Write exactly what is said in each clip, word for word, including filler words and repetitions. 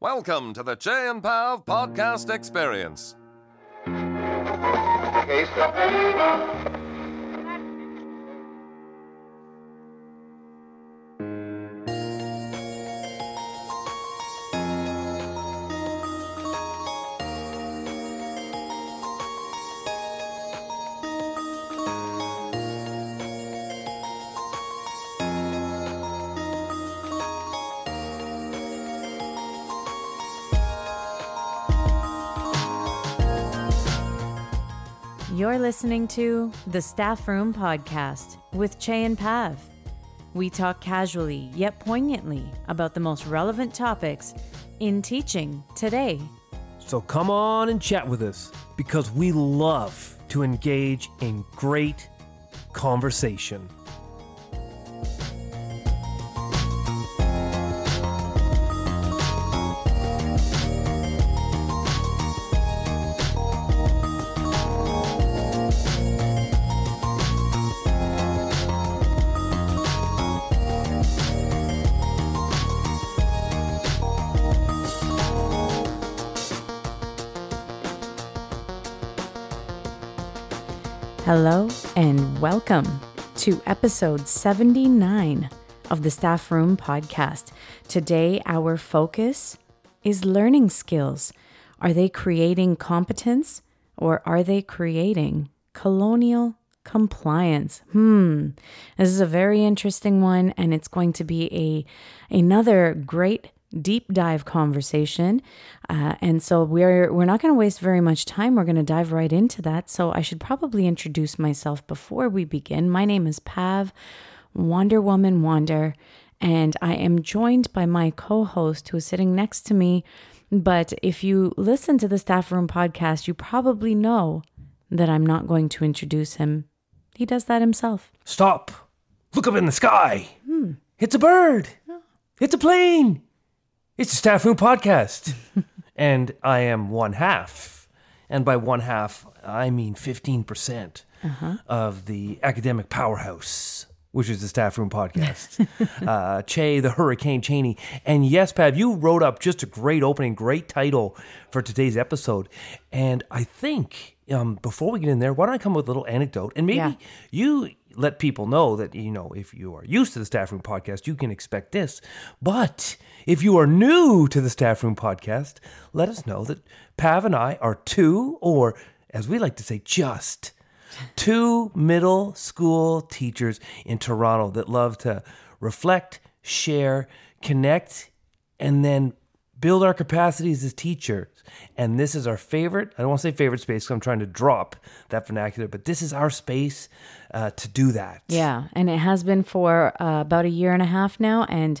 Welcome to the Chey and Pav podcast experience. Okay, stop. You're listening to The Staffroom Podcast with Chey and Pav. We talk casually yet poignantly about the most relevant topics in teaching today. So come on and chat with us because we love to engage in great conversation. Hello and welcome to episode seventy-nine of the Staff Room Podcast. Today, our focus is learning skills. Are they creating competence or are they creating colonial compliance? Hmm, this is a very interesting one, and it's going to be a another great deep dive conversation, uh, and so we're we're not going to waste very much time. We're going to dive right into that. So I should probably introduce myself before we begin. My name is Pav, Wonder Woman Wander, and I am joined by my co-host who is sitting next to me. But if you listen to the Staff Room Podcast, you probably know that I'm not going to introduce him. He does that himself. Stop! Look up in the sky. Hmm. It's a bird. Oh. It's a plane. It's the Staff Room Podcast, and I am one half, and by one half, I mean fifteen percent uh-huh. of the academic powerhouse, which is the Staff Room Podcast. uh, Chey, the Hurricane Cheney, and yes, Pav, you wrote up just a great opening, great title for today's episode, and I think, um, before we get in there, why don't I come up with a little anecdote, and maybe yeah. you let people know that, you know, if you are used to the Staff Room Podcast, you can expect this, but if you are new to the Staff Room Podcast, let us know that Pav and I are two, or as we like to say, just two middle school teachers in Toronto that love to reflect, share, connect, and then build our capacities as teachers. And this is our favorite, I don't want to say favorite space because I'm trying to drop that vernacular, but this is our space uh, to do that. Yeah, and it has been for uh, about a year and a half now, and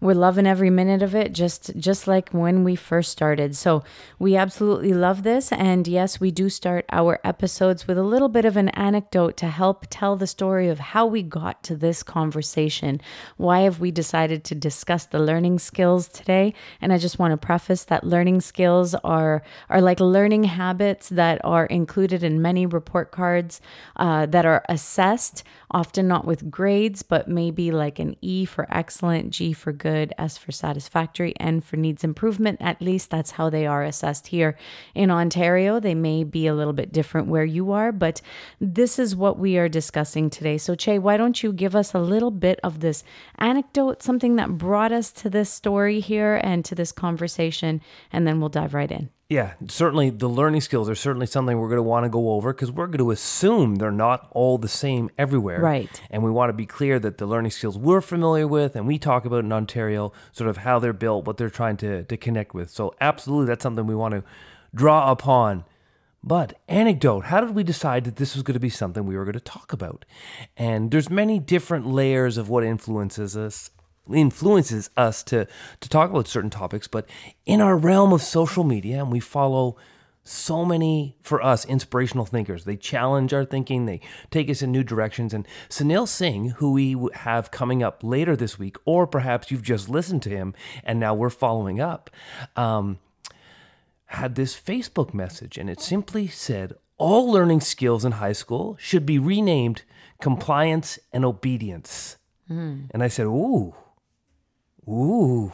we're loving every minute of it, just just like when we first started. So we absolutely love this, and yes, we do start our episodes with a little bit of an anecdote to help tell the story of how we got to this conversation. Why have we decided to discuss the learning skills today? And I just want to preface that learning skills are are like learning habits that are included in many report cards uh, that are assessed, often not with grades, but maybe like an E for excellent, G for good, S for satisfactory, N for needs improvement. At least that's how they are assessed here in Ontario. They may be a little bit different where you are, but this is what we are discussing today. So Chey, why don't you give us a little bit of this anecdote, something that brought us to this story here and to this conversation, and then we'll dive right in. Yeah, certainly the learning skills are certainly something we're going to want to go over because we're going to assume they're not all the same everywhere. Right. And we want to be clear that the learning skills we're familiar with and we talk about in Ontario, sort of how they're built, what they're trying to, to connect with. So absolutely, that's something we want to draw upon. But anecdote, how did we decide that this was going to be something we were going to talk about? And there's many different layers of what influences us. influences us to, to talk about certain topics, but in our realm of social media, and we follow so many, for us, inspirational thinkers. They challenge our thinking, they take us in new directions, and Sunil Singh, who we have coming up later this week, or perhaps you've just listened to him, and now we're following up, um, had this Facebook message, and it simply said, all learning skills in high school should be renamed compliance and obedience. Mm. And I said, ooh, ooh,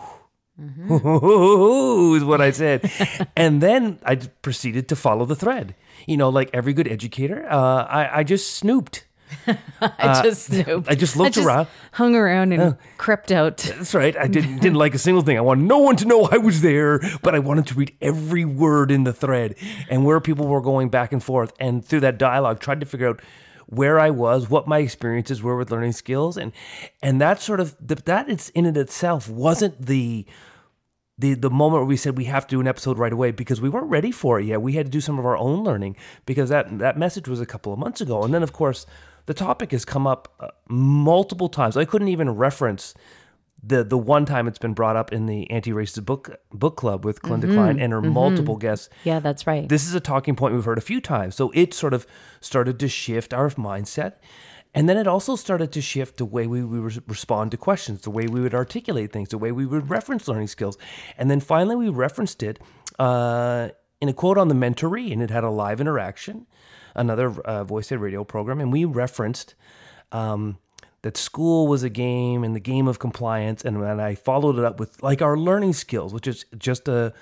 mm-hmm. ooh is what I said. And then I proceeded to follow the thread. You know, like every good educator, uh, I, I just snooped. I just uh, I just looked I just around, hung around, and uh, crept out. That's right. I didn't didn't like a single thing. I wanted no one to know I was there, but I wanted to read every word in the thread and where people were going back and forth. And through that dialogue, tried to figure out where I was, what my experiences were with learning skills, and and that sort of that it's in it itself wasn't the. The the moment where we said we have to do an episode right away because we weren't ready for it yet. We had to do some of our own learning because that that message was a couple of months ago. And then, of course, the topic has come up uh, multiple times. I couldn't even reference the the one time it's been brought up in the Anti-Racist Book Book Club with Kalinda mm-hmm. Klein and her mm-hmm. multiple guests. Yeah, that's right. This is a talking point we've heard a few times. So it sort of started to shift our mindset. And then it also started to shift the way we, we re- respond to questions, the way we would articulate things, the way we would reference learning skills. And then finally we referenced it uh, in a quote on the Mentoree, and it had a live interaction, another uh, VoicEd Radio program, and we referenced um, that school was a game and the game of compliance, and, and I followed it up with like our learning skills, which is just a,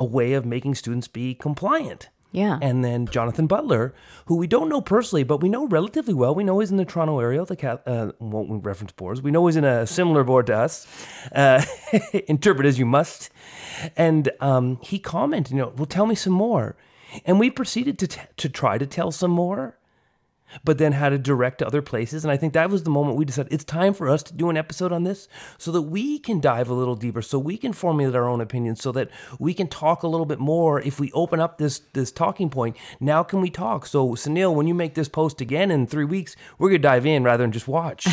a way of making students be compliant. Yeah. And then Jonathan Butler, who we don't know personally, but we know relatively well. We know he's in the Toronto area, the Cat, uh, won't reference boards. We know he's in a similar board to us. Uh, interpret as you must. And um, he commented, you know, well, tell me some more. And we proceeded to t- to try to tell some more, but then how to direct to other places. And I think that was the moment we decided it's time for us to do an episode on this so that we can dive a little deeper, so we can formulate our own opinions, so that we can talk a little bit more. If we open up this this talking point, now can we talk? So, Sunil, when you make this post again in three weeks, we're going to dive in rather than just watch.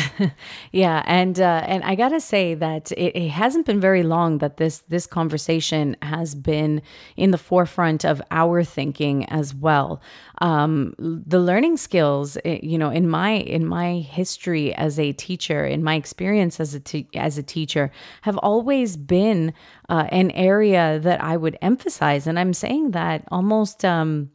yeah, and uh, and I got to say that it, it hasn't been very long that this this conversation has been in the forefront of our thinking as well. Um, the learning skills, you know, in my in my history as a teacher, in my experience as a te- as a teacher, have always been uh, an area that I would emphasize, and I'm saying that almost, um,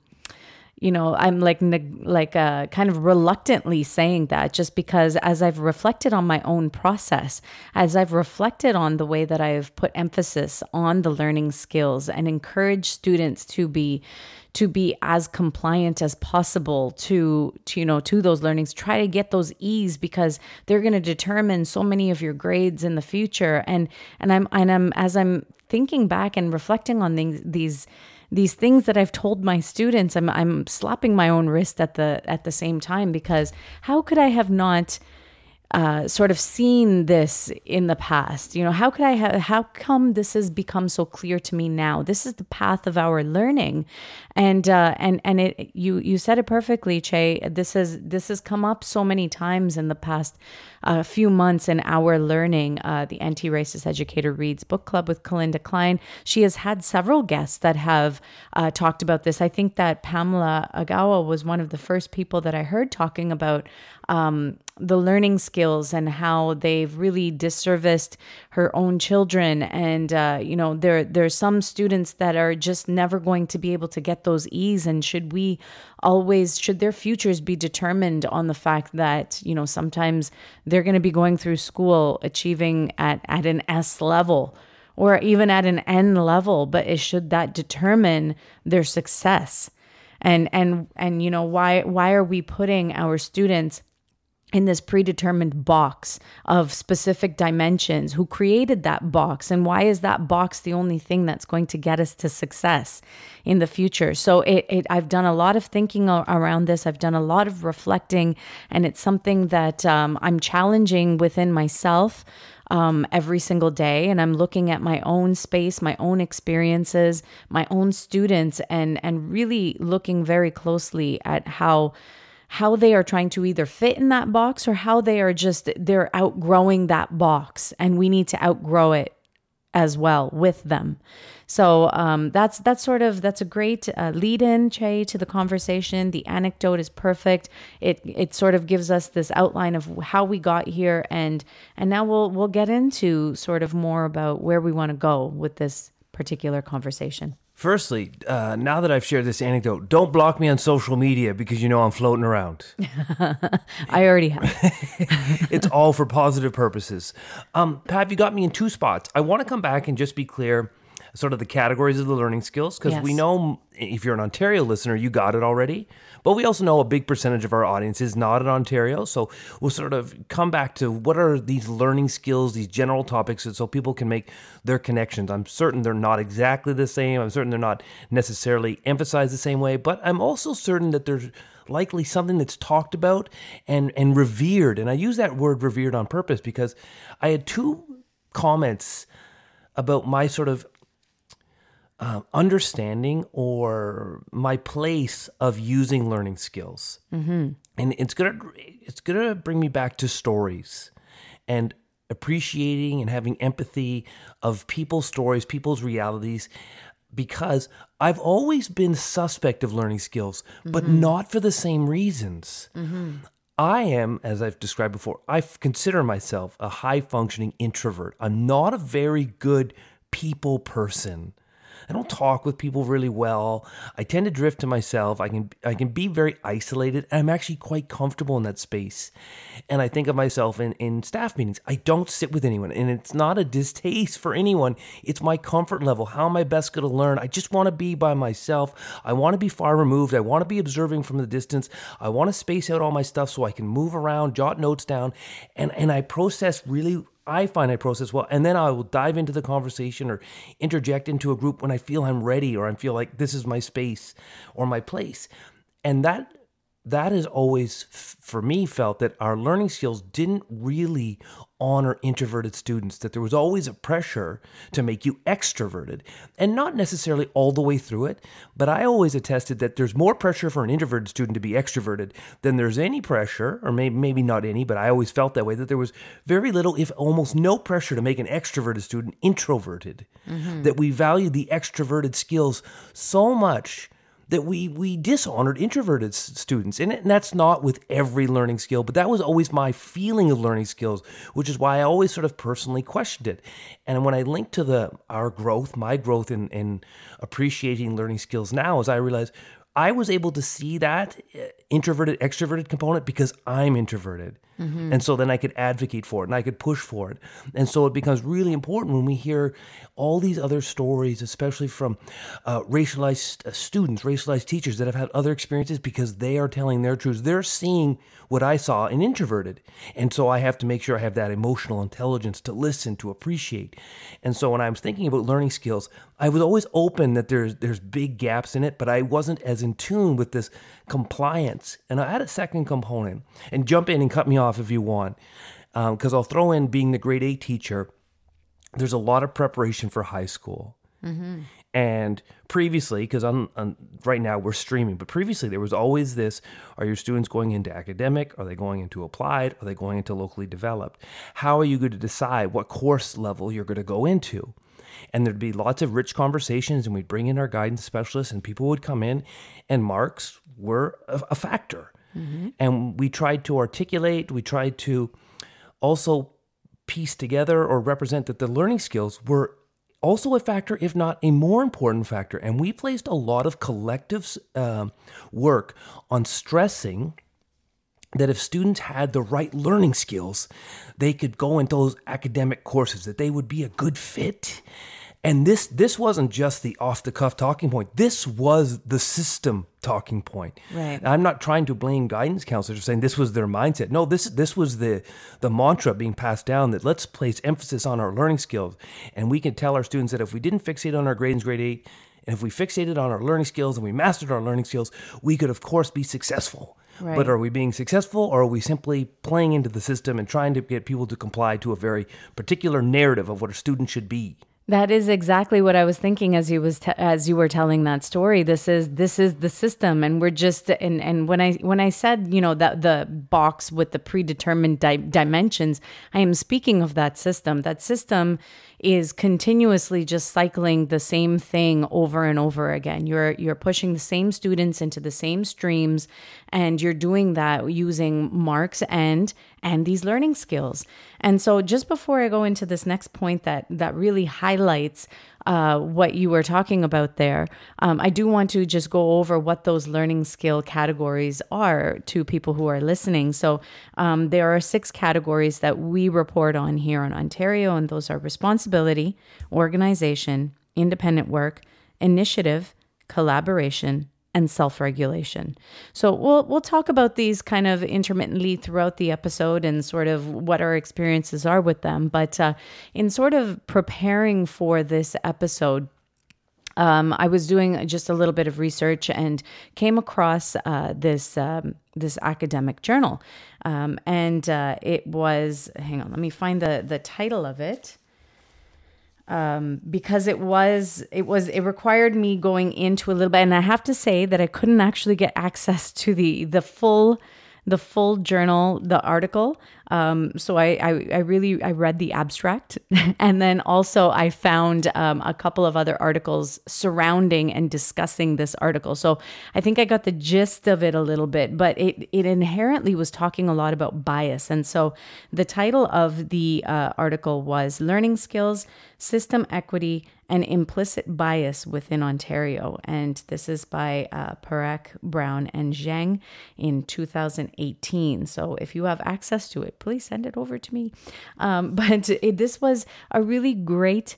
you know, I'm like ne- like uh, kind of reluctantly saying that, just because as I've reflected on my own process, as I've reflected on the way that I've put emphasis on the learning skills and encourage students to be. to be as compliant as possible to, to, you know, to those learnings, try to get those E's because they're going to determine so many of your grades in the future. And, and I'm, and I'm, as I'm thinking back and reflecting on these, these, these things that I've told my students, I'm, I'm slapping my own wrist at the, at the same time, because how could I have not Uh, sort of seen this in the past? You know, how could I have, how come this has become so clear to me now? This is the path of our learning. And, uh, and, and it, you, you said it perfectly, Chey. This is, this has come up so many times in the past uh, few months in our learning, uh, the Anti-Racist Educator Reads Book Club with Kalinda Klein. She has had several guests that have uh, talked about this. I think that Pamela Agawa was one of the first people that I heard talking about um, the learning skills and how they've really disserviced her own children. And, uh, you know, there, there are some students that are just never going to be able to get those E's. And should we always, should their futures be determined on the fact that, you know, sometimes they're going to be going through school achieving at, at an S level or even at an N level, but it should that determine their success? And, and, and, you know, why, why are we putting our students in this predetermined box of specific dimensions? Who created that box? And why is that box the only thing that's going to get us to success in the future? So it, it I've done a lot of thinking around this. I've done a lot of reflecting, and it's something that um, I'm challenging within myself Um, every single day. And I'm looking at my own space, my own experiences, my own students, and and really looking very closely at how how they are trying to either fit in that box or how they are just, they're outgrowing that box, and we need to outgrow it as well with them. So um, that's that's sort of that's a great uh, lead-in, Chey, to the conversation. The anecdote is perfect. It it sort of gives us this outline of how we got here, and and now we'll we'll get into sort of more about where we want to go with this particular conversation. Firstly, uh, now that I've shared this anecdote, don't block me on social media because you know I'm floating around. I already have. It's all for positive purposes. Um, Pav, you got me in two spots. I want to come back and just be clear, sort of the categories of the learning skills, because yes. we know if you're an Ontario listener, you got it already. But we also know a big percentage of our audience is not in Ontario. So we'll sort of come back to what are these learning skills, these general topics, so people can make their connections. I'm certain they're not exactly the same. I'm certain they're not necessarily emphasized the same way. But I'm also certain that there's likely something that's talked about and, and revered. And I use that word revered on purpose because I had two comments about my sort of Uh, understanding or my place of using learning skills. Mm-hmm. And it's gonna it's gonna bring me back to stories and appreciating and having empathy of people's stories, people's realities, because I've always been suspect of learning skills, mm-hmm. but not for the same reasons. Mm-hmm. I am, as I've described before, I consider myself a high-functioning introvert. I'm not a very good people person. I don't talk with people really well. I tend to drift to myself. I can I can be very isolated. I'm actually quite comfortable in that space. And I think of myself in, in staff meetings. I don't sit with anyone. And it's not a distaste for anyone. It's my comfort level. How am I best going to learn? I just want to be by myself. I want to be far removed. I want to be observing from the distance. I want to space out all my stuff so I can move around, jot notes down. And, and I process really I find I process well, and then I will dive into the conversation or interject into a group when I feel I'm ready or I feel like this is my space or my place. And that that has always, for me, felt that our learning skills didn't really honor introverted students, that there was always a pressure to make you extroverted, and not necessarily all the way through it, but I always attested that there's more pressure for an introverted student to be extroverted than there's any pressure, or maybe, maybe not any, but I always felt that way, that there was very little, if almost no pressure to make an extroverted student introverted, mm-hmm. that we valued the extroverted skills so much that we we dishonored introverted students. And that's not with every learning skill, but that was always my feeling of learning skills, which is why I always sort of personally questioned it. And when I linked to the our growth, my growth in, in appreciating learning skills now, is I realized I was able to see that introverted, extroverted component because I'm introverted. Mm-hmm. And so then I could advocate for it and I could push for it. And so it becomes really important when we hear all these other stories, especially from uh, racialized uh, students, racialized teachers that have had other experiences because they are telling their truths. They're seeing what I saw in introverted. And so I have to make sure I have that emotional intelligence to listen, to appreciate. And so when I was thinking about learning skills, I was always open that there's, there's big gaps in it, but I wasn't as in tune with this compliance. And I had a second component, and jump in and cut me off if you want, because um, I'll throw in being the grade eight teacher, there's a lot of preparation for high school. Mm-hmm. And previously, because I'm, I'm, right now we're streaming, but previously there was always this, are your students going into academic? Are they going into applied? Are they going into locally developed? How are you going to decide what course level you're going to go into? And there'd be lots of rich conversations, and we'd bring in our guidance specialists, and people would come in, and marks were a, a factor. Mm-hmm. And we tried to articulate, we tried to also piece together or represent that the learning skills were also a factor, if not a more important factor. And we placed a lot of collective uh, work on stressing that if students had the right learning skills, they could go into those academic courses, that they would be a good fit. And this this wasn't just the off-the-cuff talking point. This was the system talking point. Right. I'm not trying to blame guidance counselors for saying this was their mindset. No, this this was the, the mantra being passed down that let's place emphasis on our learning skills. And we can tell our students that if we didn't fixate on our grade in grade eight, and if we fixated on our learning skills and we mastered our learning skills, we could, of course, be successful. Right. But are we being successful, or are we simply playing into the system and trying to get people to comply to a very particular narrative of what a student should be? That is exactly what I was thinking as you was te- as you were telling that story. This is this is the system, and we're just and and when I when I said, you know, that the box with the predetermined di- dimensions, I am speaking of that system. That system is continuously just cycling the same thing over and over again. You're you're pushing the same students into the same streams, and you're doing that using marks and and these learning skills. And so just before I go into this next point that that really highlights uh, what you were talking about there, um, I do want to just go over what those learning skill categories are to people who are listening. So um, there are six categories that we report on here in Ontario, and those are responsibility, organization, independent work, initiative, collaboration, and self-regulation. So we'll we'll talk about these kind of intermittently throughout the episode and sort of what our experiences are with them. But uh, in sort of preparing for this episode, um, I was doing just a little bit of research and came across uh, this um, this academic journal, um, and uh, it was hang on, let me find the the title of it. Um, because it was, it was, it required me going into a little bit, and I have to say that I couldn't actually get access to the, the full, the full journal, the article. Um, so I, I, I really, I read the abstract, and then also I found, um, a couple of other articles surrounding and discussing this article. So I think I got the gist of it a little bit, but it, it inherently was talking a lot about bias. And so the title of the, uh, article was Learning Skills, System Equity, and Implicit Bias Within Ontario. And this is by uh, Parekh, Brown, and Zhang in two thousand eighteen. So if you have access to it, please send it over to me. Um, but it, this was a really great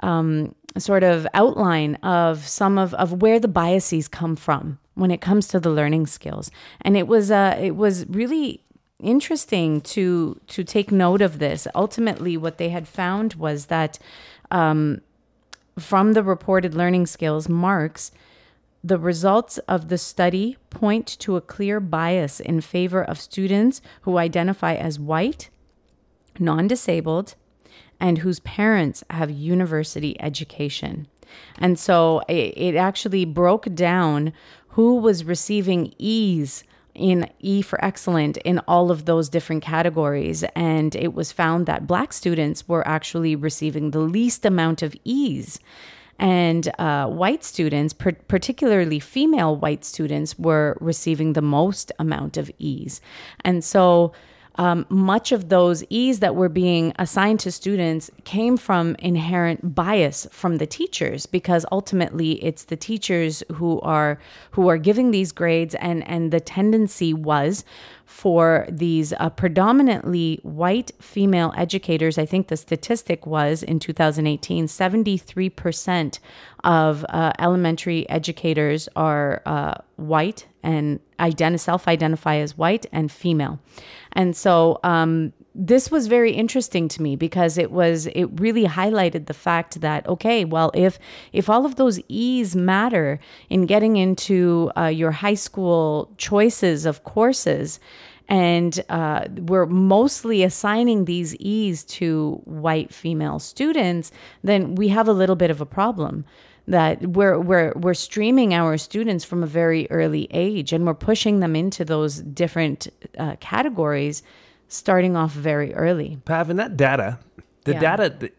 um, sort of outline of some of, of where the biases come from when it comes to the learning skills. And it was uh, it was really interesting to, to take note of this. Ultimately, what they had found was that um, from the reported learning skills marks, the results of the study point to a clear bias in favor of students who identify as white, non-disabled, and whose parents have university education. And so it, it actually broke down who was receiving E's in E for excellent in all of those different categories. And it was found that Black students were actually receiving the least amount of E's. And uh, white students, per- particularly female white students, were receiving the most amount of E's. And so um, much of those E's that were being assigned to students came from inherent bias from the teachers, because ultimately it's the teachers who are who are giving these grades, and, and the tendency was for these uh, predominantly white female educators. I think the statistic was in two thousand eighteen, seventy-three percent of uh, elementary educators are uh, white and ident- self-identify as white and female. And so um, this was very interesting to me, because it was it really highlighted the fact that, okay, well, if if all of those E's matter in getting into uh, your high school choices of courses, and uh, we're mostly assigning these E's to white female students, then we have a little bit of a problem. That we're we're we're streaming our students from a very early age, and we're pushing them into those different uh, categories starting off very early. Pav, and that data, the yeah. data,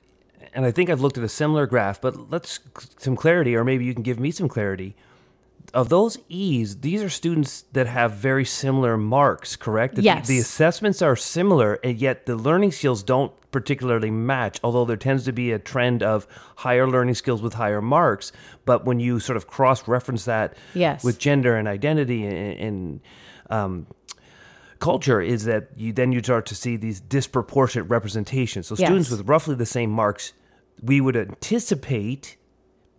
and I think I've looked at a similar graph, but let's some clarity, or maybe you can give me some clarity. Of those E's, these are students that have very similar marks, correct? The, yes. The assessments are similar, and yet the learning skills don't particularly match, although there tends to be a trend of higher learning skills with higher marks. But when you sort of cross-reference that yes. with gender and identity and, and um, culture, is that you then you start to see these disproportionate representations. So yes. students with roughly the same marks, we would anticipate,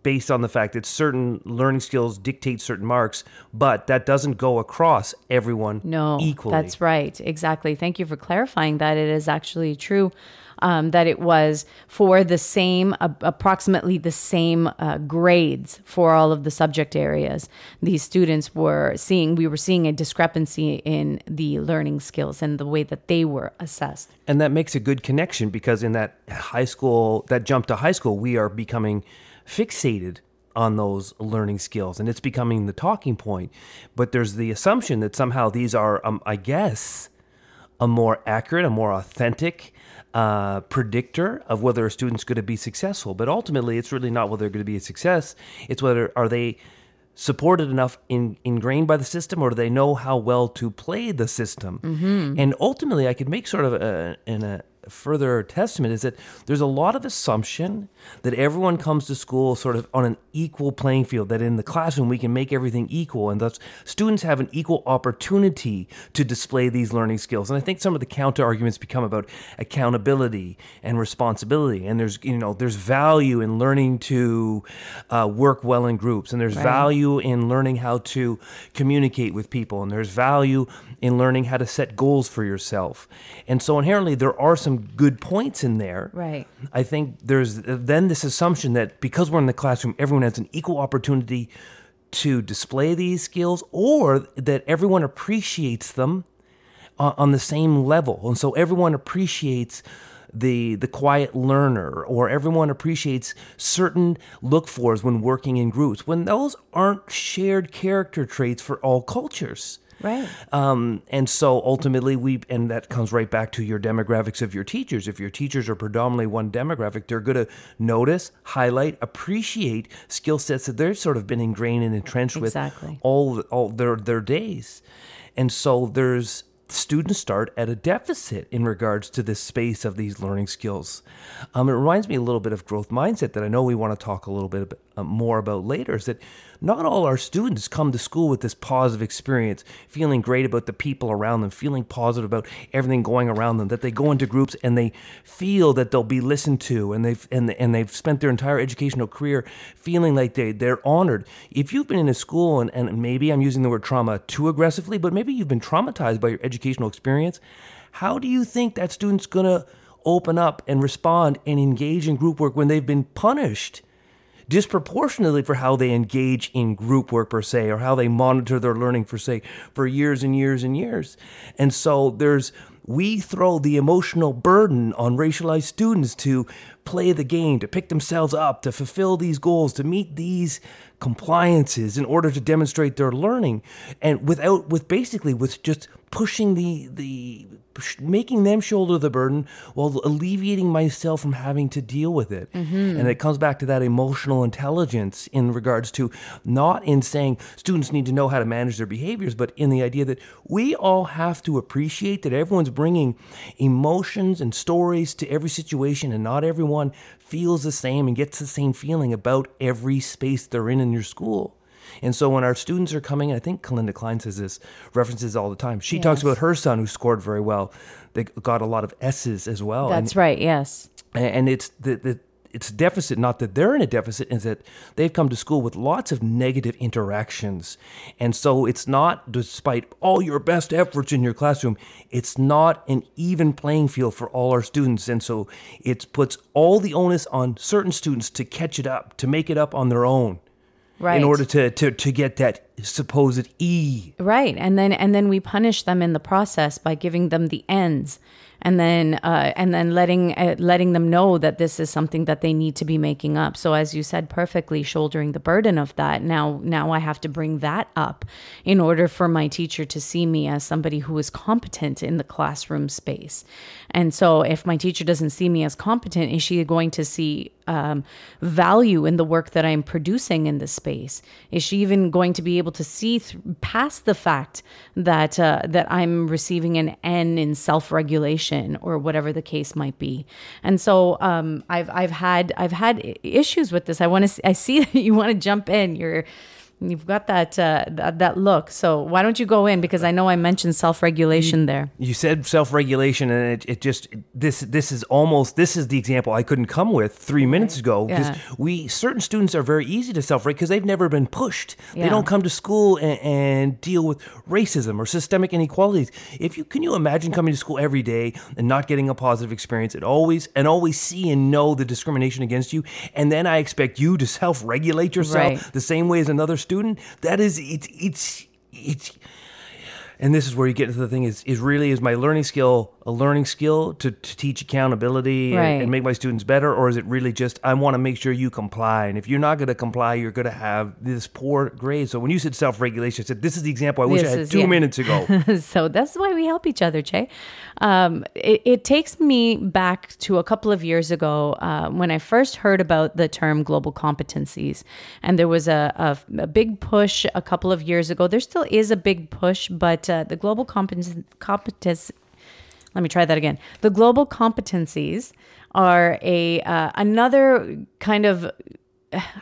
based on the fact that certain learning skills dictate certain marks, but that doesn't go across everyone no, equally. No, that's right. Exactly. Thank you for clarifying that. It is actually true um, that it was for the same, uh, approximately the same uh, grades for all of the subject areas. These students were seeing, we were seeing a discrepancy in the learning skills and the way that they were assessed. And that makes a good connection, because in that high school, that jump to high school, we are becoming fixated on those learning skills, and it's becoming the talking point. But there's the assumption that somehow these are, um, I guess, a more accurate, a more authentic uh, predictor of whether a student's going to be successful. But ultimately, it's really not whether they're going to be a success. It's whether are they supported enough in, ingrained by the system, or do they know how well to play the system? Mm-hmm. And ultimately, I could make sort of a, an, a further testament is that there's a lot of assumption that everyone comes to school sort of on an equal playing field, that in the classroom we can make everything equal, and thus students have an equal opportunity to display these learning skills. And I think some of the counter arguments become about accountability and responsibility, and there's, you know, there's value in learning to uh, work well in groups, and there's right. value in learning how to communicate with people, and there's value in learning how to set goals for yourself. And so inherently there are some good points in there. Right. I think there's then this assumption that because we're in the classroom, everyone has an equal opportunity to display these skills, or that everyone appreciates them uh, on the same level. And so everyone appreciates the the quiet learner, or everyone appreciates certain look-fors when working in groups, when those aren't shared character traits for all cultures. Right. Um, and so ultimately we, and that comes right back to your demographics of your teachers. If your teachers are predominantly one demographic, they're going to notice, highlight, appreciate skill sets that they've sort of been ingrained and entrenched exactly. with all all their, their days. And so there's, students start at a deficit in regards to this space of these learning skills. Um, it reminds me a little bit of growth mindset that I know we want to talk a little bit about, uh, more about later, is that not all our students come to school with this positive experience, feeling great about the people around them, feeling positive about everything going around them, that they go into groups and they feel that they'll be listened to, and they've, and, and they've spent their entire educational career feeling like they, they're honored. If you've been in a school, and, and maybe I'm using the word trauma too aggressively, but maybe you've been traumatized by your educational experience, how do you think that student's going to open up and respond and engage in group work when they've been punished disproportionately for how they engage in group work per se, or how they monitor their learning per se for years and years and years? And so there's, we throw the emotional burden on racialized students to play the game, to pick themselves up, to fulfill these goals, to meet these compliances in order to demonstrate their learning, and without, with basically with just pushing the, the making them shoulder the burden while alleviating myself from having to deal with it. Mm-hmm. And it comes back to that emotional intelligence in regards to not in saying students need to know how to manage their behaviors, but in the idea that we all have to appreciate that everyone's bringing emotions and stories to every situation, and not everyone feels the same and gets the same feeling about every space they're in in your school. And so when our students are coming, I think Kalinda Klein says this, references all the time. She yes. talks about her son who scored very well. They got a lot of S's as well. That's and, right, yes. And it's the, the it's deficit, not that they're in a deficit, is that they've come to school with lots of negative interactions. And so it's not, despite all your best efforts in your classroom, it's not an even playing field for all our students. And so it puts all the onus on certain students to catch it up, to make it up on their own. Right. In order to, to, to get that supposed E. Right. And then and then we punish them in the process by giving them the ends, and then uh, and then letting uh, letting them know that this is something that they need to be making up. So as you said perfectly, shouldering the burden of that. Now now I have to bring that up in order for my teacher to see me as somebody who is competent in the classroom space. And so if my teacher doesn't see me as competent, is she going to see Um, value in the work that I'm producing in this space? Is she even going to be able to see th- past the fact that uh, that I'm receiving an N in self-regulation or whatever the case might be? And so um, I've I've had I've had issues with this. I want to I see that you want to jump in. You're You've got that uh, th- that look. So why don't you go in? Because I know I mentioned self-regulation you, there. You said self-regulation, and it, it just this this is almost this is the example I couldn't come with three minutes right. ago, because yeah. we certain students are very easy to self-regulate because they've never been pushed. Yeah. They don't come to school and, and deal with racism or systemic inequalities. If you can you imagine coming to school every day and not getting a positive experience, and always and always see and know the discrimination against you, and then I expect you to self-regulate yourself right. the same way as another student. Student, that is, it's, it's, it's, and this is where you get into the thing is, is really, is my learning skill a learning skill to, to teach accountability right. and, and make my students better? Or is it really just, I want to make sure you comply. And if you're not going to comply, you're going to have this poor grade. So when you said self-regulation, I said, this is the example I wish this I had is, two yeah. minutes ago. So that's why we help each other, Chey. Um, it, it takes me back to a couple of years ago uh, when I first heard about the term global competencies. And there was a, a, a big push a couple of years ago. There still is a big push, but uh, the global competence, competence, let me try that again. The global competencies are a uh, another kind of,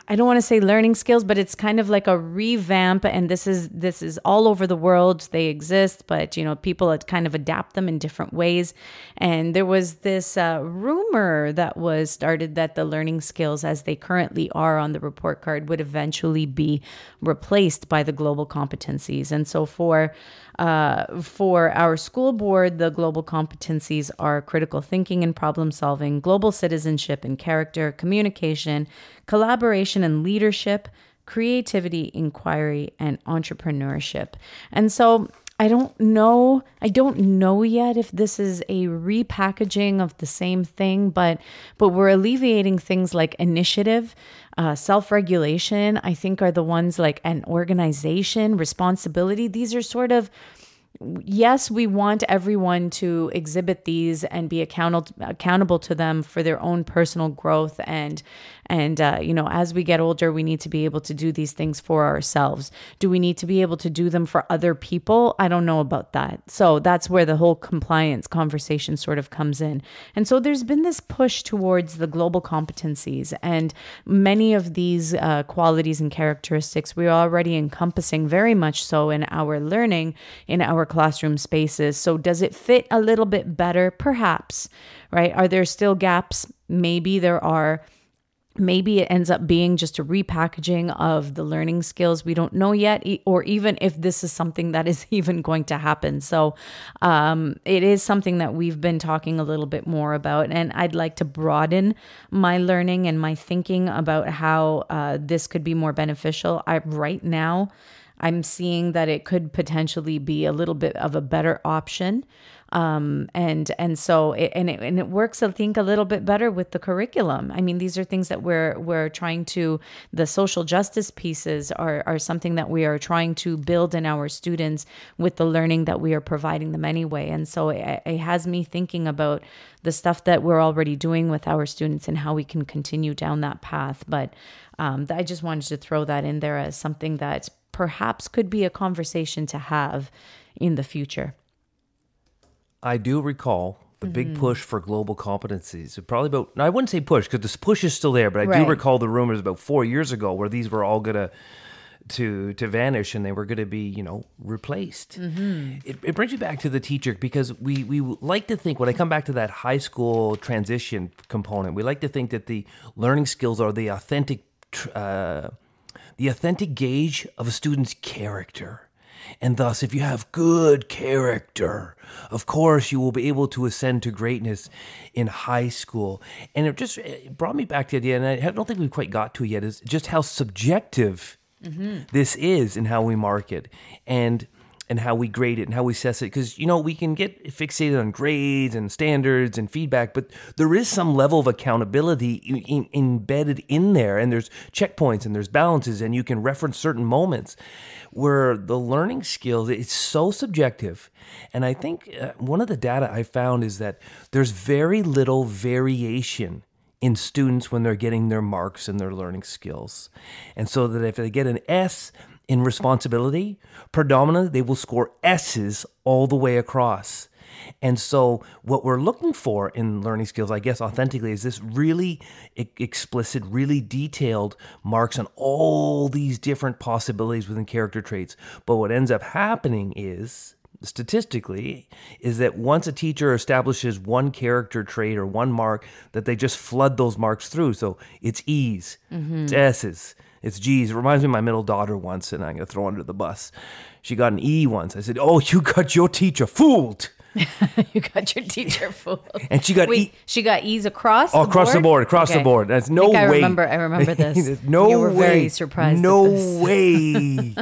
I don't want to say learning skills, but it's kind of like a revamp. And this is this is all over the world. They exist, but you know, people kind of adapt them in different ways. And there was this uh, rumor that was started that the learning skills as they currently are on the report card would eventually be replaced by the global competencies. And so for Uh, for our school board, the global competencies are critical thinking and problem solving, global citizenship and character, communication, collaboration and leadership, creativity, inquiry, and entrepreneurship. And so I don't know, I don't know yet if this is a repackaging of the same thing, but but we're alleviating things like initiative, Uh, self-regulation, I think are the ones like an organization, responsibility. These are sort of, yes, we want everyone to exhibit these and be accountable accountable to them for their own personal growth. And, and uh, you know, as we get older, we need to be able to do these things for ourselves. Do we need to be able to do them for other people? I don't know about that. So that's where the whole compliance conversation sort of comes in. And so there's been this push towards the global competencies, and many of these uh, qualities and characteristics we're already encompassing very much so in our learning, in our classroom spaces. So does it fit a little bit better? Perhaps, right? Are there still gaps? Maybe there are. Maybe it ends up being just a repackaging of the learning skills. We don't know yet, or even if this is something that is even going to happen. So um, it is something that we've been talking a little bit more about. And I'd like to broaden my learning and my thinking about how uh, this could be more beneficial. I, right now, I'm seeing that it could potentially be a little bit of a better option. Um, and, and so, it, and it, and it works, I think, a little bit better with the curriculum. I mean, these are things that we're, we're trying to, the social justice pieces are, are something that we are trying to build in our students with the learning that we are providing them anyway. And so it, it has me thinking about the stuff that we're already doing with our students and how we can continue down that path. But, um, I just wanted to throw that in there as something that perhaps could be a conversation to have in the future. I do recall the mm-hmm. big push for global competencies. Probably about, no, I wouldn't say push because this push is still there, but I right. do recall the rumors about four years ago where these were all going to to to vanish and they were going to be, you know, replaced. Mm-hmm. It, it brings you back to the teacher because we, we like to think, when I come back to that high school transition component, we like to think that the learning skills are the authentic, uh, the authentic gauge of a student's character. And thus, if you have good character, of course, you will be able to ascend to greatness in high school. And it just it brought me back to the idea, and I don't think we've quite got to it yet, is just how subjective mm-hmm. this is in how we mark it and, and how we grade it and how we assess it. Because, you know, we can get fixated on grades and standards and feedback, but there is some level of accountability in, in, embedded in there. And there's checkpoints and there's balances, and you can reference certain moments where the learning skills, it's so subjective. And I think uh, one of the data I found is that there's very little variation in students when they're getting their marks and their learning skills. And so that if they get an S in responsibility, predominantly they will score S's all the way across. And so what we're looking for in learning skills, I guess, authentically, is this really e- explicit, really detailed marks on all these different possibilities within character traits. But what ends up happening is, statistically, is that once a teacher establishes one character trait or one mark, that they just flood those marks through. So it's E's, mm-hmm. it's S's, it's G's. It reminds me of my middle daughter once, and I'm going to throw under the bus. She got an E once. I said, oh, you got your teacher fooled. You got your teacher fooled. And she got Wait, e- she got E's across oh, the board? Across the board, across okay. the board. That's no I way. I remember, I remember this. no you were way. Very surprised. No way.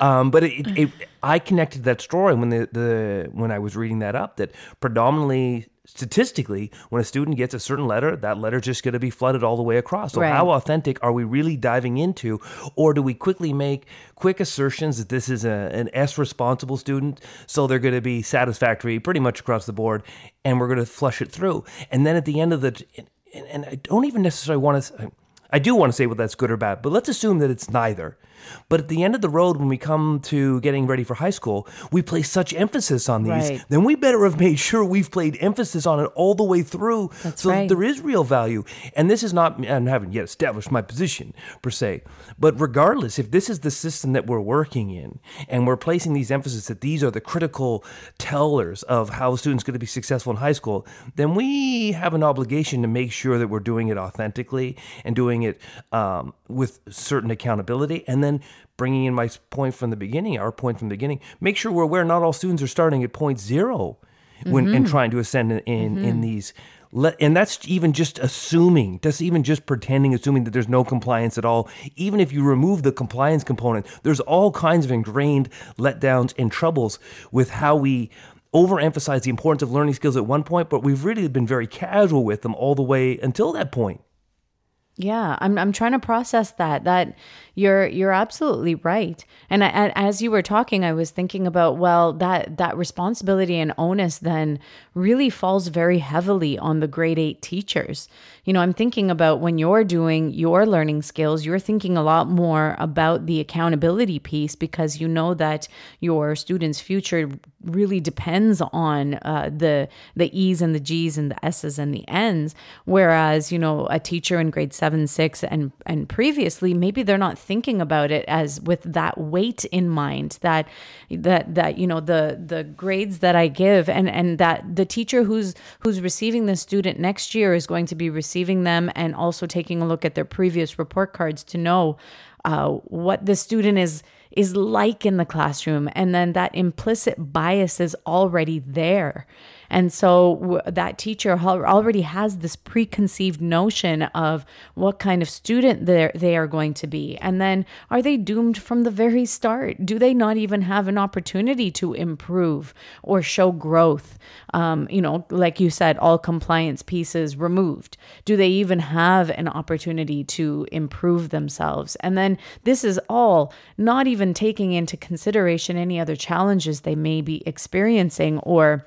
Um, but it, it, it, I connected to that story when the, the when I was reading that up, that predominantly, statistically, when a student gets a certain letter, that letter's just going to be flooded all the way across. So right. How authentic are we really diving into, or do we quickly make quick assertions that this is a, an S-responsible student, so they're going to be satisfactory pretty much across the board, and we're going to flush it through. And then at the end of the, and, and I don't even necessarily want to, I do want to say whether that's good or bad, but let's assume that it's neither. But at the end of the road, when we come to getting ready for high school, we place such emphasis on these, right. Then we better have made sure we've played emphasis on it all the way through. That's so right. That there is real value. And this is not, I haven't yet established my position per se, but regardless, if this is the system that we're working in and we're placing these emphasis that these are the critical tellers of how a student's going to be successful in high school, then we have an obligation to make sure that we're doing it authentically and doing it um, with certain accountability. And then bringing in my point from the beginning, our point from the beginning, make sure we're aware not all students are starting at point zero when mm-hmm. and trying to ascend in, in, mm-hmm. in these. Le- and that's even just assuming, that's even just pretending, assuming that there's no compliance at all. Even if you remove the compliance component, there's all kinds of ingrained letdowns and troubles with how we overemphasize the importance of learning skills at one point, but we've really been very casual with them all the way until that point. Yeah, I'm I'm trying to process that, that you're you're absolutely right. And I, I, as you were talking, I was thinking about, well, that that responsibility and onus then really falls very heavily on the grade eight teachers. You know, I'm thinking about when you're doing your learning skills, you're thinking a lot more about the accountability piece because you know that your students' future really depends on uh, the the E's and the G's and the S's and the N's. Whereas, you know, a teacher in grade seven, six, and and previously, maybe they're not thinking about it as with that weight in mind. That that that you know the the grades that I give, and and that the teacher who's who's receiving the student next year is going to be receiving them and also taking a look at their previous report cards to know uh, what the student is. is like in the classroom, and then that implicit bias is already there. And so w- that teacher already has this preconceived notion of what kind of student they are going to be. And then are they doomed from the very start? Do they not even have an opportunity to improve or show growth? Um, you know, like you said, all compliance pieces removed. Do they even have an opportunity to improve themselves? And then this is all not even taking into consideration any other challenges they may be experiencing or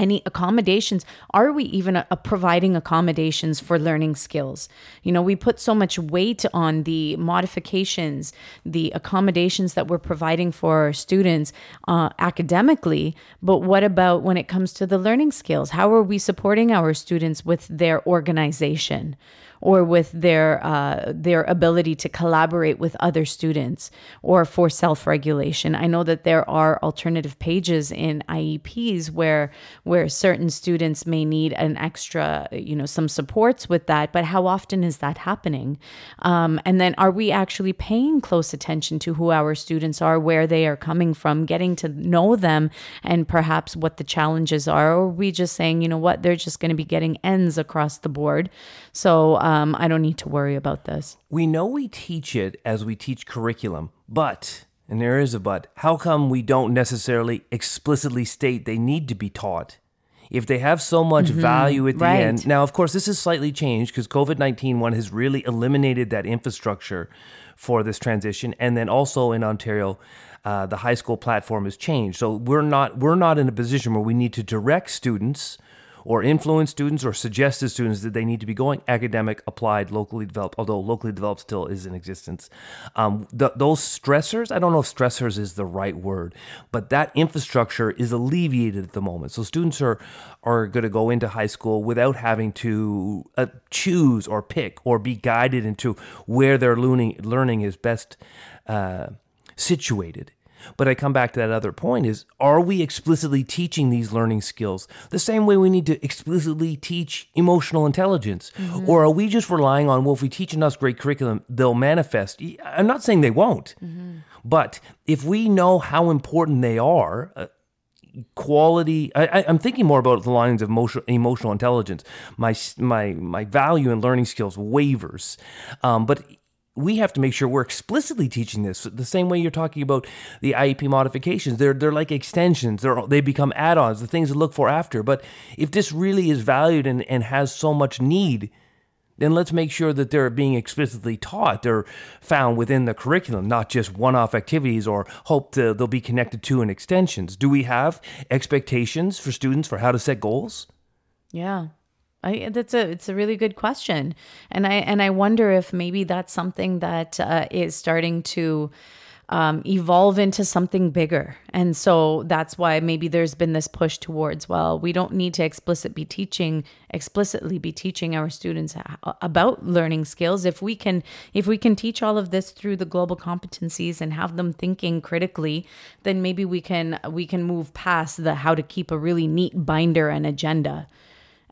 any accommodations. Are we even a, a providing accommodations for learning skills? You know, we put so much weight on the modifications, the accommodations that we're providing for our students uh, academically, but what about when it comes to the learning skills? How are we supporting our students with their organization? Or with their uh, their ability to collaborate with other students, or for self-regulation. I know that there are alternative pages in I E Ps where where certain students may need an extra, you know, some supports with that. But how often is that happening? Um, and then, are we actually paying close attention to who our students are, where they are coming from, getting to know them, and perhaps what the challenges are? Or are we just saying, you know what, they're just going to be getting N's across the board, so. Um, Um, I don't need to worry about this. We know we teach it as we teach curriculum, but, and there is a but, how come we don't necessarily explicitly state they need to be taught if they have so much mm-hmm. value at the right. end? Now, of course, this is slightly changed because covid nineteen one has really eliminated that infrastructure for this transition. And then also in Ontario, uh, the high school platform has changed. So we're not we're not in a position where we need to direct students or influence students or suggest to students that they need to be going academic, applied, locally developed, although locally developed still is in existence. Um, th- those stressors, I don't know if stressors is the right word, but that infrastructure is alleviated at the moment. So students are, are going to go into high school without having to uh, choose or pick or be guided into where their learning, learning is best uh, situated. But I come back to that other point is, are we explicitly teaching these learning skills the same way we need to explicitly teach emotional intelligence? Mm-hmm. Or are we just relying on, well, if we teach enough great curriculum, they'll manifest. I'm not saying they won't, mm-hmm. but if we know how important they are, uh, quality, I, I'm thinking more about the lines of emotional, emotional intelligence. My, my, my value in learning skills wavers, um, but we have to make sure we're explicitly teaching this. The same way you're talking about the I E P modifications, they're they're like extensions. They're they become add-ons, the things to look for after. But if this really is valued and, and has so much need, then let's make sure that they're being explicitly taught. They're found within the curriculum, not just one-off activities or hope to, they'll be connected to in extensions. Do we have expectations for students for how to set goals? Yeah, I, that's a it's a really good question, and I and I wonder if maybe that's something that uh, is starting to um, evolve into something bigger, and so that's why maybe there's been this push towards, well, we don't need to explicitly be teaching explicitly be teaching our students about learning skills if we can if we can teach all of this through the global competencies and have them thinking critically, then maybe we can we can move past the how to keep a really neat binder and agenda,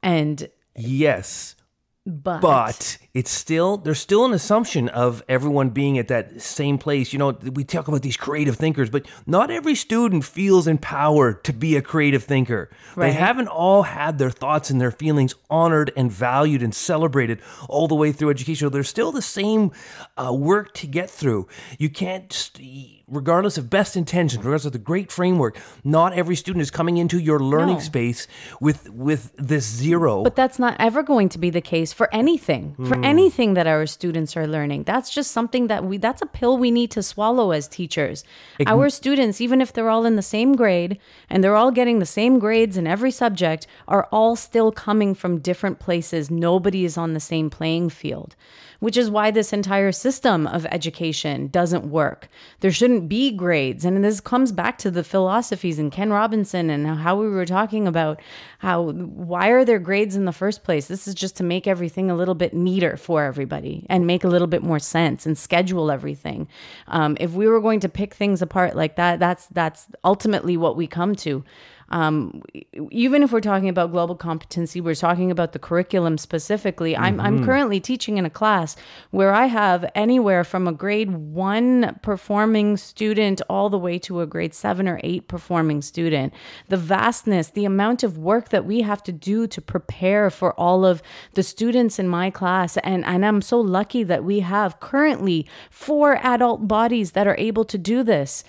and. Yes, but. but it's still, there's still an assumption of everyone being at that same place. You know, we talk about these creative thinkers, but not every student feels empowered to be a creative thinker. Right. They haven't all had their thoughts and their feelings honored and valued and celebrated all the way through education. So there's still the same uh, work to get through. You can't... St- Regardless of best intentions, regardless of the great framework, not every student is coming into your learning no. space with with this zero. But that's not ever going to be the case for anything, mm. for anything that our students are learning. That's just something that we, that's a pill we need to swallow as teachers. It, our students, even if they're all in the same grade and they're all getting the same grades in every subject, are all still coming from different places. Nobody is on the same playing field, which is why this entire system of education doesn't work. There shouldn't be grades. And this comes back to the philosophies and Ken Robinson and how we were talking about how, why are there grades in the first place? This is just to make everything a little bit neater for everybody and make a little bit more sense and schedule everything. Um, if we were going to pick things apart like that, that's, that's ultimately what we come to. Um, even if we're talking about global competency, we're talking about the curriculum specifically. Mm-hmm. I'm I'm currently teaching in a class where I have anywhere from a grade one performing student all the way to a grade seven or eight performing student. The vastness, the amount of work that we have to do to prepare for all of the students in my class. And, and I'm so lucky that we have currently four adult bodies that are able to do this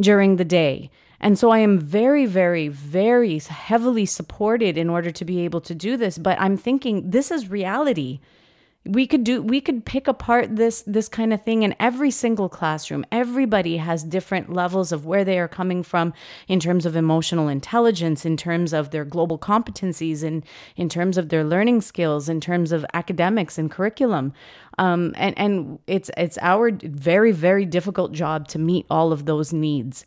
during the day. And so I am very, very, very heavily supported in order to be able to do this. But I'm thinking this is reality. We could do we could pick apart this this kind of thing in every single classroom. Everybody has different levels of where they are coming from in terms of emotional intelligence, in terms of their global competencies, and in terms of their learning skills, in terms of academics and curriculum. Um, and, and it's it's our very, very difficult job to meet all of those needs.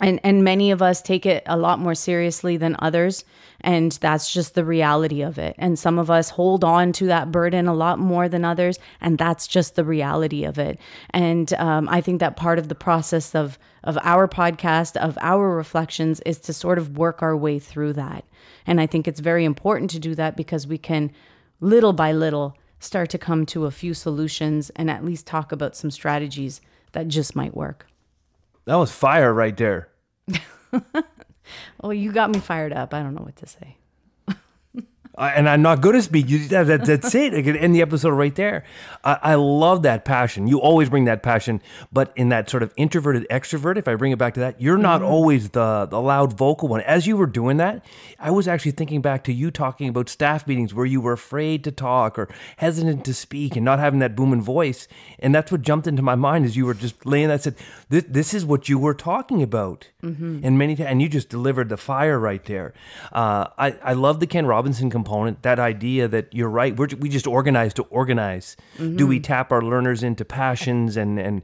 And and many of us take it a lot more seriously than others, and that's just the reality of it. And some of us hold on to that burden a lot more than others, and that's just the reality of it. And um, I think that part of the process of of our podcast, of our reflections, is to sort of work our way through that. And I think it's very important to do that because we can, little by little, start to come to a few solutions and at least talk about some strategies that just might work. That was fire right there. Well, you got me fired up. I don't know what to say. uh, and I'm not going to speak. You, that, that, that's it. I could end the episode right there. I, I love that passion. You always bring that passion, but in that sort of introverted extrovert, if I bring it back to that, you're not mm-hmm. always the, the loud vocal one. As you were doing that, I was actually thinking back to you talking about staff meetings where you were afraid to talk or hesitant to speak and not having that booming voice. And that's what jumped into my mind as you were just laying that, said, this, this is what you were talking about. Mm-hmm. And many times, and you just delivered the fire right there. Uh, I, I love the Ken Robinson component, that idea that you're right. We're, we just organize to organize. Mm-hmm. Do we tap our learners into passions and, and,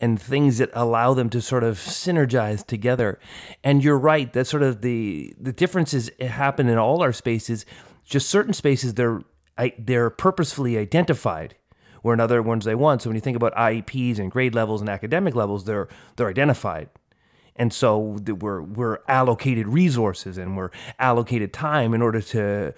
and things that allow them to sort of synergize together? And you're right. That's sort of the, the differences happen in all our spaces. Just certain spaces, they're, they're purposefully identified, where in other ones they want. So when you think about I E Ps and grade levels and academic levels, they're they're identified. And so we're we're allocated resources and we're allocated time in order to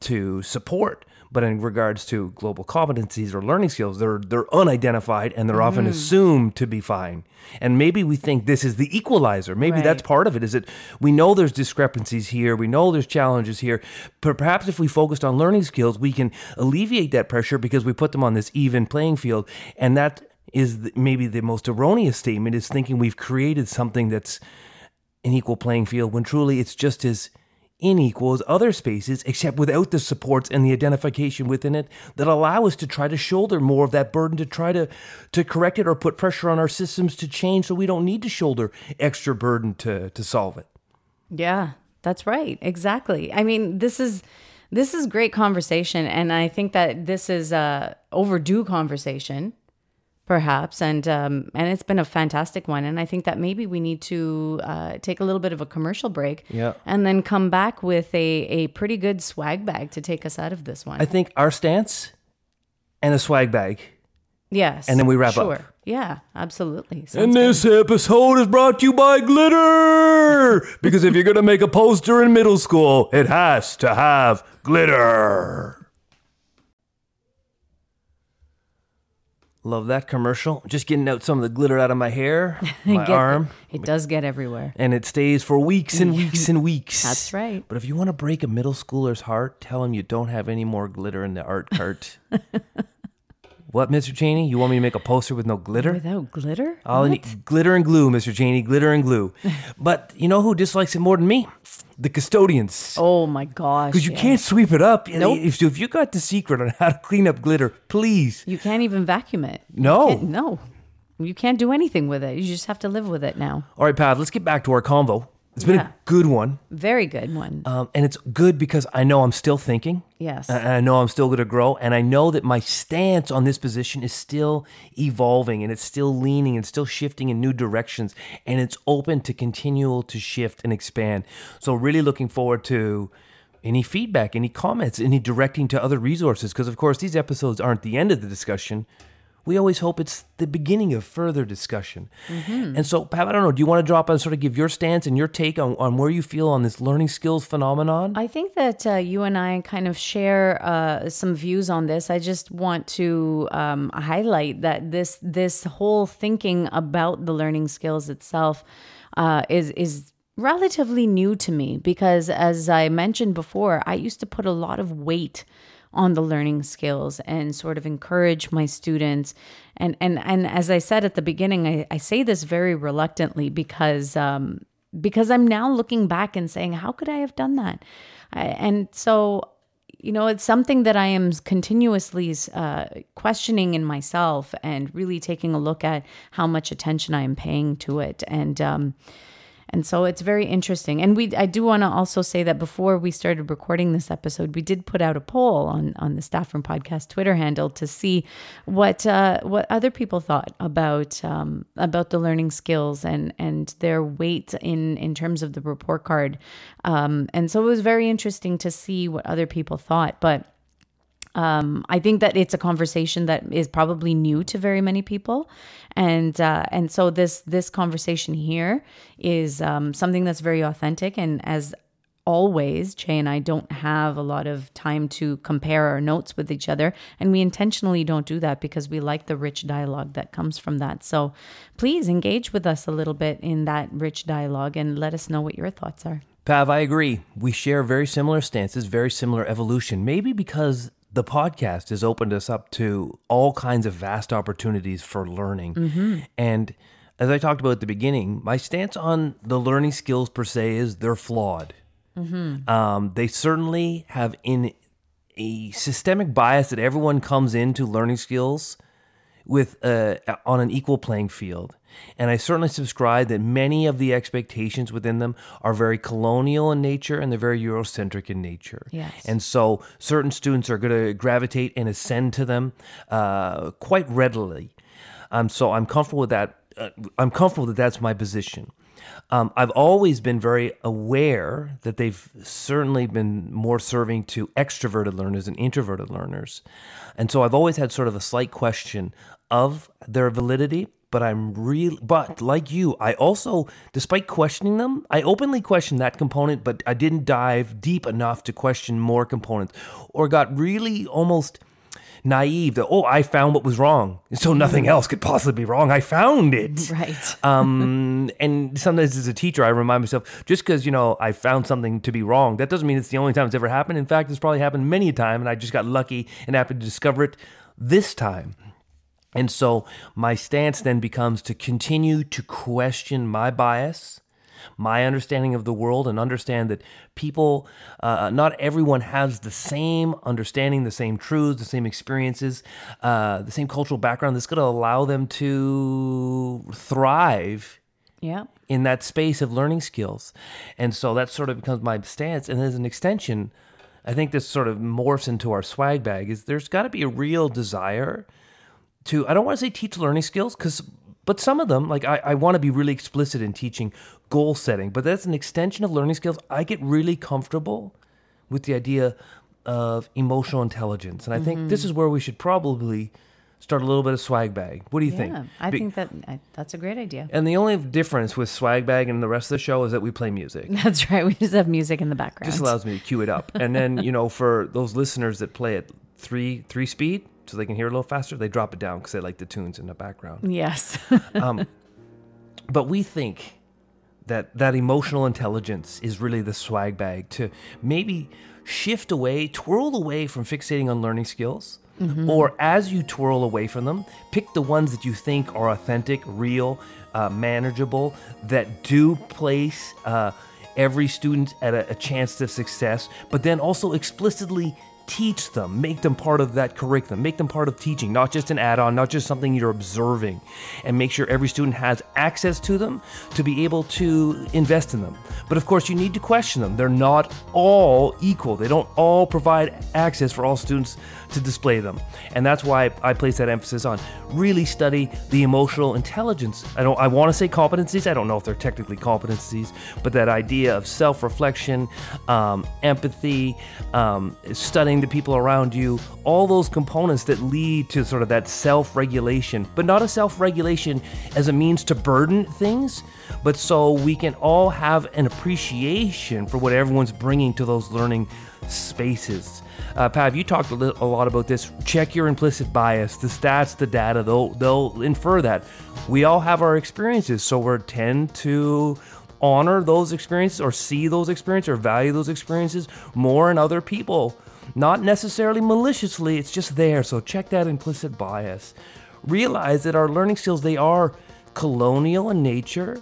to support. But in regards to global competencies or learning skills, they're they're unidentified and they're mm. often assumed to be fine. And maybe we think this is the equalizer. Maybe right. that's part of it, is that we know there's discrepancies here. We know there's challenges here. Perhaps if we focused on learning skills, we can alleviate that pressure because we put them on this even playing field. And that is the, maybe the most erroneous statement, is thinking we've created something that's an equal playing field when truly it's just as unequal as other spaces, except without the supports and the identification within it that allow us to try to shoulder more of that burden, to try to to correct it or put pressure on our systems to change so we don't need to shoulder extra burden to to solve it. Yeah, that's right. Exactly. I mean, this is this is great conversation, and I think that this is a overdue conversation, perhaps, and um, and it's been a fantastic one. And I think that maybe we need to uh, take a little bit of a commercial break, yeah. and then come back with a, a pretty good swag bag to take us out of this one. I think our stance and a swag bag. Yes. And then we wrap sure. up. Yeah, absolutely. Sounds and good. This episode is brought to you by glitter. Because if you're going to make a poster in middle school, it has to have glitter. Love that commercial. Just getting out some of the glitter out of my hair, my get, arm. It does get everywhere. And it stays for weeks and weeks and weeks. That's right. But if you want to break a middle schooler's heart, tell him you don't have any more glitter in the art cart. What, Mister Cheney? You want me to make a poster with no glitter? Without glitter? I'll need glitter and glue, Mister Cheney. Glitter and glue. But you know who dislikes it more than me? The custodians. Oh, my gosh. Because you yeah. can't sweep it up. Nope. If, if you got the secret on how to clean up glitter, please. You can't even vacuum it. No. You no. You can't do anything with it. You just have to live with it now. All right, Pav, let's get back to our convo. It's been yeah. a good one. Very good one. Um, and it's good because I know I'm still thinking. Yes. And I know I'm still going to grow. And I know that my stance on this position is still evolving, and it's still leaning and still shifting in new directions. And it's open to continual to shift and expand. So really looking forward to any feedback, any comments, any directing to other resources. Because, of course, these episodes aren't the end of the discussion. We always hope it's the beginning of further discussion. Mm-hmm. And so, Pav, I don't know, do you want to drop and sort of give your stance and your take on, on where you feel on this learning skills phenomenon? I think that uh, you and I kind of share uh, some views on this. I just want to um, highlight that this this whole thinking about the learning skills itself uh, is is relatively new to me, because, as I mentioned before, I used to put a lot of weight on the learning skills and sort of encourage my students. And and and as I said at the beginning, I, I say this very reluctantly because um, because I'm now looking back and saying, how could I have done that? I, and so, you know, it's something that I am continuously uh, questioning in myself and really taking a look at how much attention I am paying to it. And um, And so it's very interesting. And we I do want to also say that before we started recording this episode, we did put out a poll on, on the Staffroom Podcast Twitter handle to see what uh, what other people thought about um, about the learning skills and, and their weight in, in terms of the report card. Um, and so it was very interesting to see what other people thought. But Um, I think that it's a conversation that is probably new to very many people, and uh, and so this this conversation here is um, something that's very authentic. And as always, Chey and I don't have a lot of time to compare our notes with each other, and we intentionally don't do that because we like the rich dialogue that comes from that. So please engage with us a little bit in that rich dialogue and let us know what your thoughts are. Pav, I agree. We share very similar stances, very similar evolution, maybe because the podcast has opened us up to all kinds of vast opportunities for learning. Mm-hmm. And as I talked about at the beginning, my stance on the learning skills per se is they're flawed. Mm-hmm. Um, they certainly have in a systemic bias that everyone comes into learning skills with uh, on an equal playing field. And I certainly subscribe that many of the expectations within them are very colonial in nature, and they're very Eurocentric in nature. Yes. And so certain students are going to gravitate and ascend to them uh, quite readily. Um, so I'm comfortable with that. Uh, I'm comfortable that that's my position. Um, I've always been very aware that they've certainly been more serving to extroverted learners and introverted learners. And so I've always had sort of a slight question of their validity. but I'm real. But like you, I also, despite questioning them, I openly questioned that component, but I didn't dive deep enough to question more components, or got really almost naive that, oh, I found what was wrong, so nothing else could possibly be wrong. I found it. Right. um, and sometimes as a teacher, I remind myself, just because, you know, I found something to be wrong, that doesn't mean it's the only time it's ever happened. In fact, it's probably happened many a time, and I just got lucky and happened to discover it this time. And so my stance then becomes to continue to question my bias, my understanding of the world, and understand that people, uh, not everyone has the same understanding, the same truths, the same experiences, uh, the same cultural background that's going to allow them to thrive yeah. in that space of learning skills. And so that sort of becomes my stance. And as an extension, I think this sort of morphs into our swag bag, is there's got to be a real desire to, I don't want to say teach learning skills, because but some of them, like I, I want to be really explicit in teaching goal setting, but that's an extension of learning skills. I get really comfortable with the idea of emotional intelligence. And I mm-hmm. think this is where we should probably start a little bit of swag bag. What do you yeah, think? I be- think that I, that's a great idea. And the only difference with swag bag and the rest of the show is that we play music. That's right. We just have music in the background. Just allows me to cue it up. And then, you know, for those listeners that play at three three speed, so they can hear a little faster, they drop it down because they like the tunes in the background. Yes. um, but we think that that emotional intelligence is really the swag bag, to maybe shift away, twirl away from fixating on learning skills, mm-hmm. or as you twirl away from them, pick the ones that you think are authentic, real, uh, manageable, that do place uh, every student at a, a chance to success, but then also explicitly teach them, make them part of that curriculum, make them part of teaching, not just an add-on, not just something you're observing, and make sure every student has access to them to be able to invest in them. But of course, you need to question them. They're not all equal. They don't all provide access for all students to display them. And that's why I place that emphasis on really study the emotional intelligence. I don't, I want to say competencies. I don't know if they're technically competencies, but that idea of self-reflection, um, empathy, um, studying the people around you, all those components that lead to sort of that self-regulation, but not a self-regulation as a means to burden things, but so we can all have an appreciation for what everyone's bringing to those learning spaces. Uh, Pav, you talked a, li- a lot about this. Check your implicit bias, the stats, the data, they'll, they'll infer that. We all have our experiences, so we're tend to honor those experiences or see those experiences or value those experiences more in other people. Not necessarily maliciously, it's just there. So check that implicit bias. Realize that our learning skills, they are colonial in nature.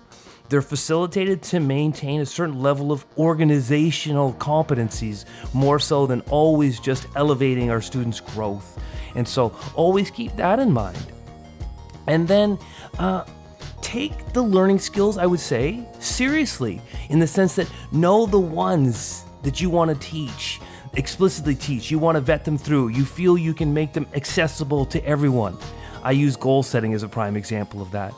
They're facilitated to maintain a certain level of organizational competencies, more so than always just elevating our students' growth. And so always keep that in mind. And then uh, take the learning skills, I would say, seriously, in the sense that know the ones that you want to teach. Explicitly teach. You want to vet them through. You feel you can make them accessible to everyone. I use goal setting as a prime example of that.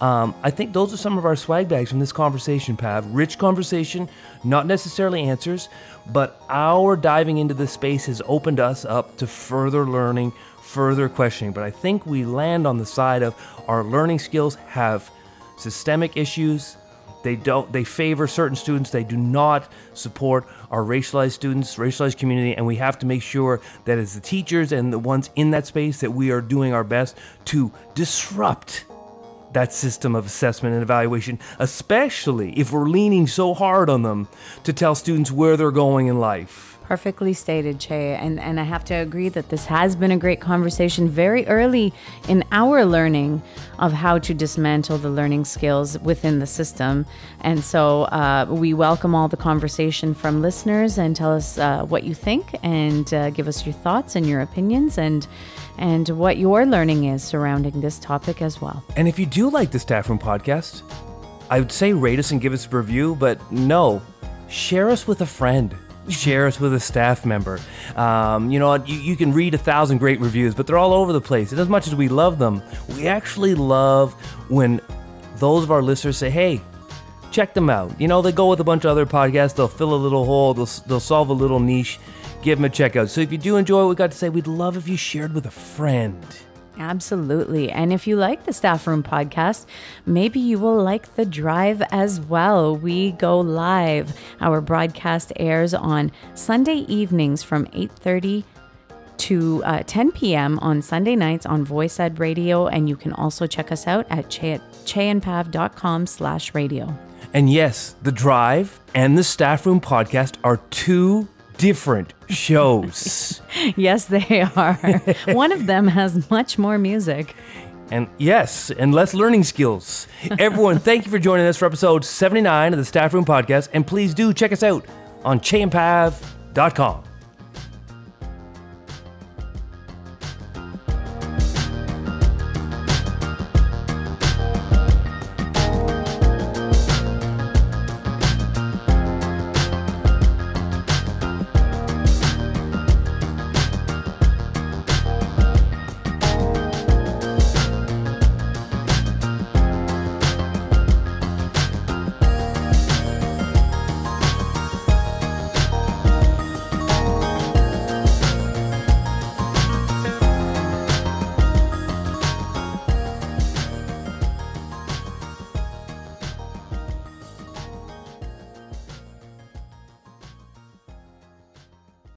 Um, I think those are some of our swag bags from this conversation, Pav. Rich conversation, not necessarily answers, but our diving into this space has opened us up to further learning, further questioning. But I think we land on the side of our learning skills have systemic issues. They don't. They favor certain students. They do not support our racialized students, racialized community, and we have to make sure that as the teachers and the ones in that space that we are doing our best to disrupt that system of assessment and evaluation, especially if we're leaning so hard on them to tell students where they're going in life. Perfectly stated, Chey. And, and I have to agree that this has been a great conversation very early in our learning of how to dismantle the learning skills within the system. And so uh, we welcome all the conversation from listeners, and tell us uh, what you think, and uh, give us your thoughts and your opinions, and and what your learning is surrounding this topic as well. And if you do like the Staffroom Podcast, I would say rate us and give us a review, but no, share us with a friend. Share us with a staff member. Um, you know, you, you can read a thousand great reviews, but they're all over the place. And as much as we love them, we actually love when those of our listeners say, hey, check them out. You know, they go with a bunch of other podcasts. They'll fill a little hole. They'll, they'll solve a little niche. Give them a check out. So if you do enjoy what we got to say, we'd love if you shared with a friend. Absolutely. And if you like the Staff Room podcast, maybe you will like The Drive as well. We go live. Our broadcast airs on Sunday evenings from eight thirty to uh, ten p.m. on Sunday nights on VoicEd Radio. And you can also check us out at chey and pav dot com slash radio. And yes, The Drive and the Staff Room podcast are two different shows. Yes, they are. One of them has much more music. And yes, and less learning skills. Everyone, thank you for joining us for episode seventy-nine of the Staff Room Podcast. And please do check us out on chey and pav dot com.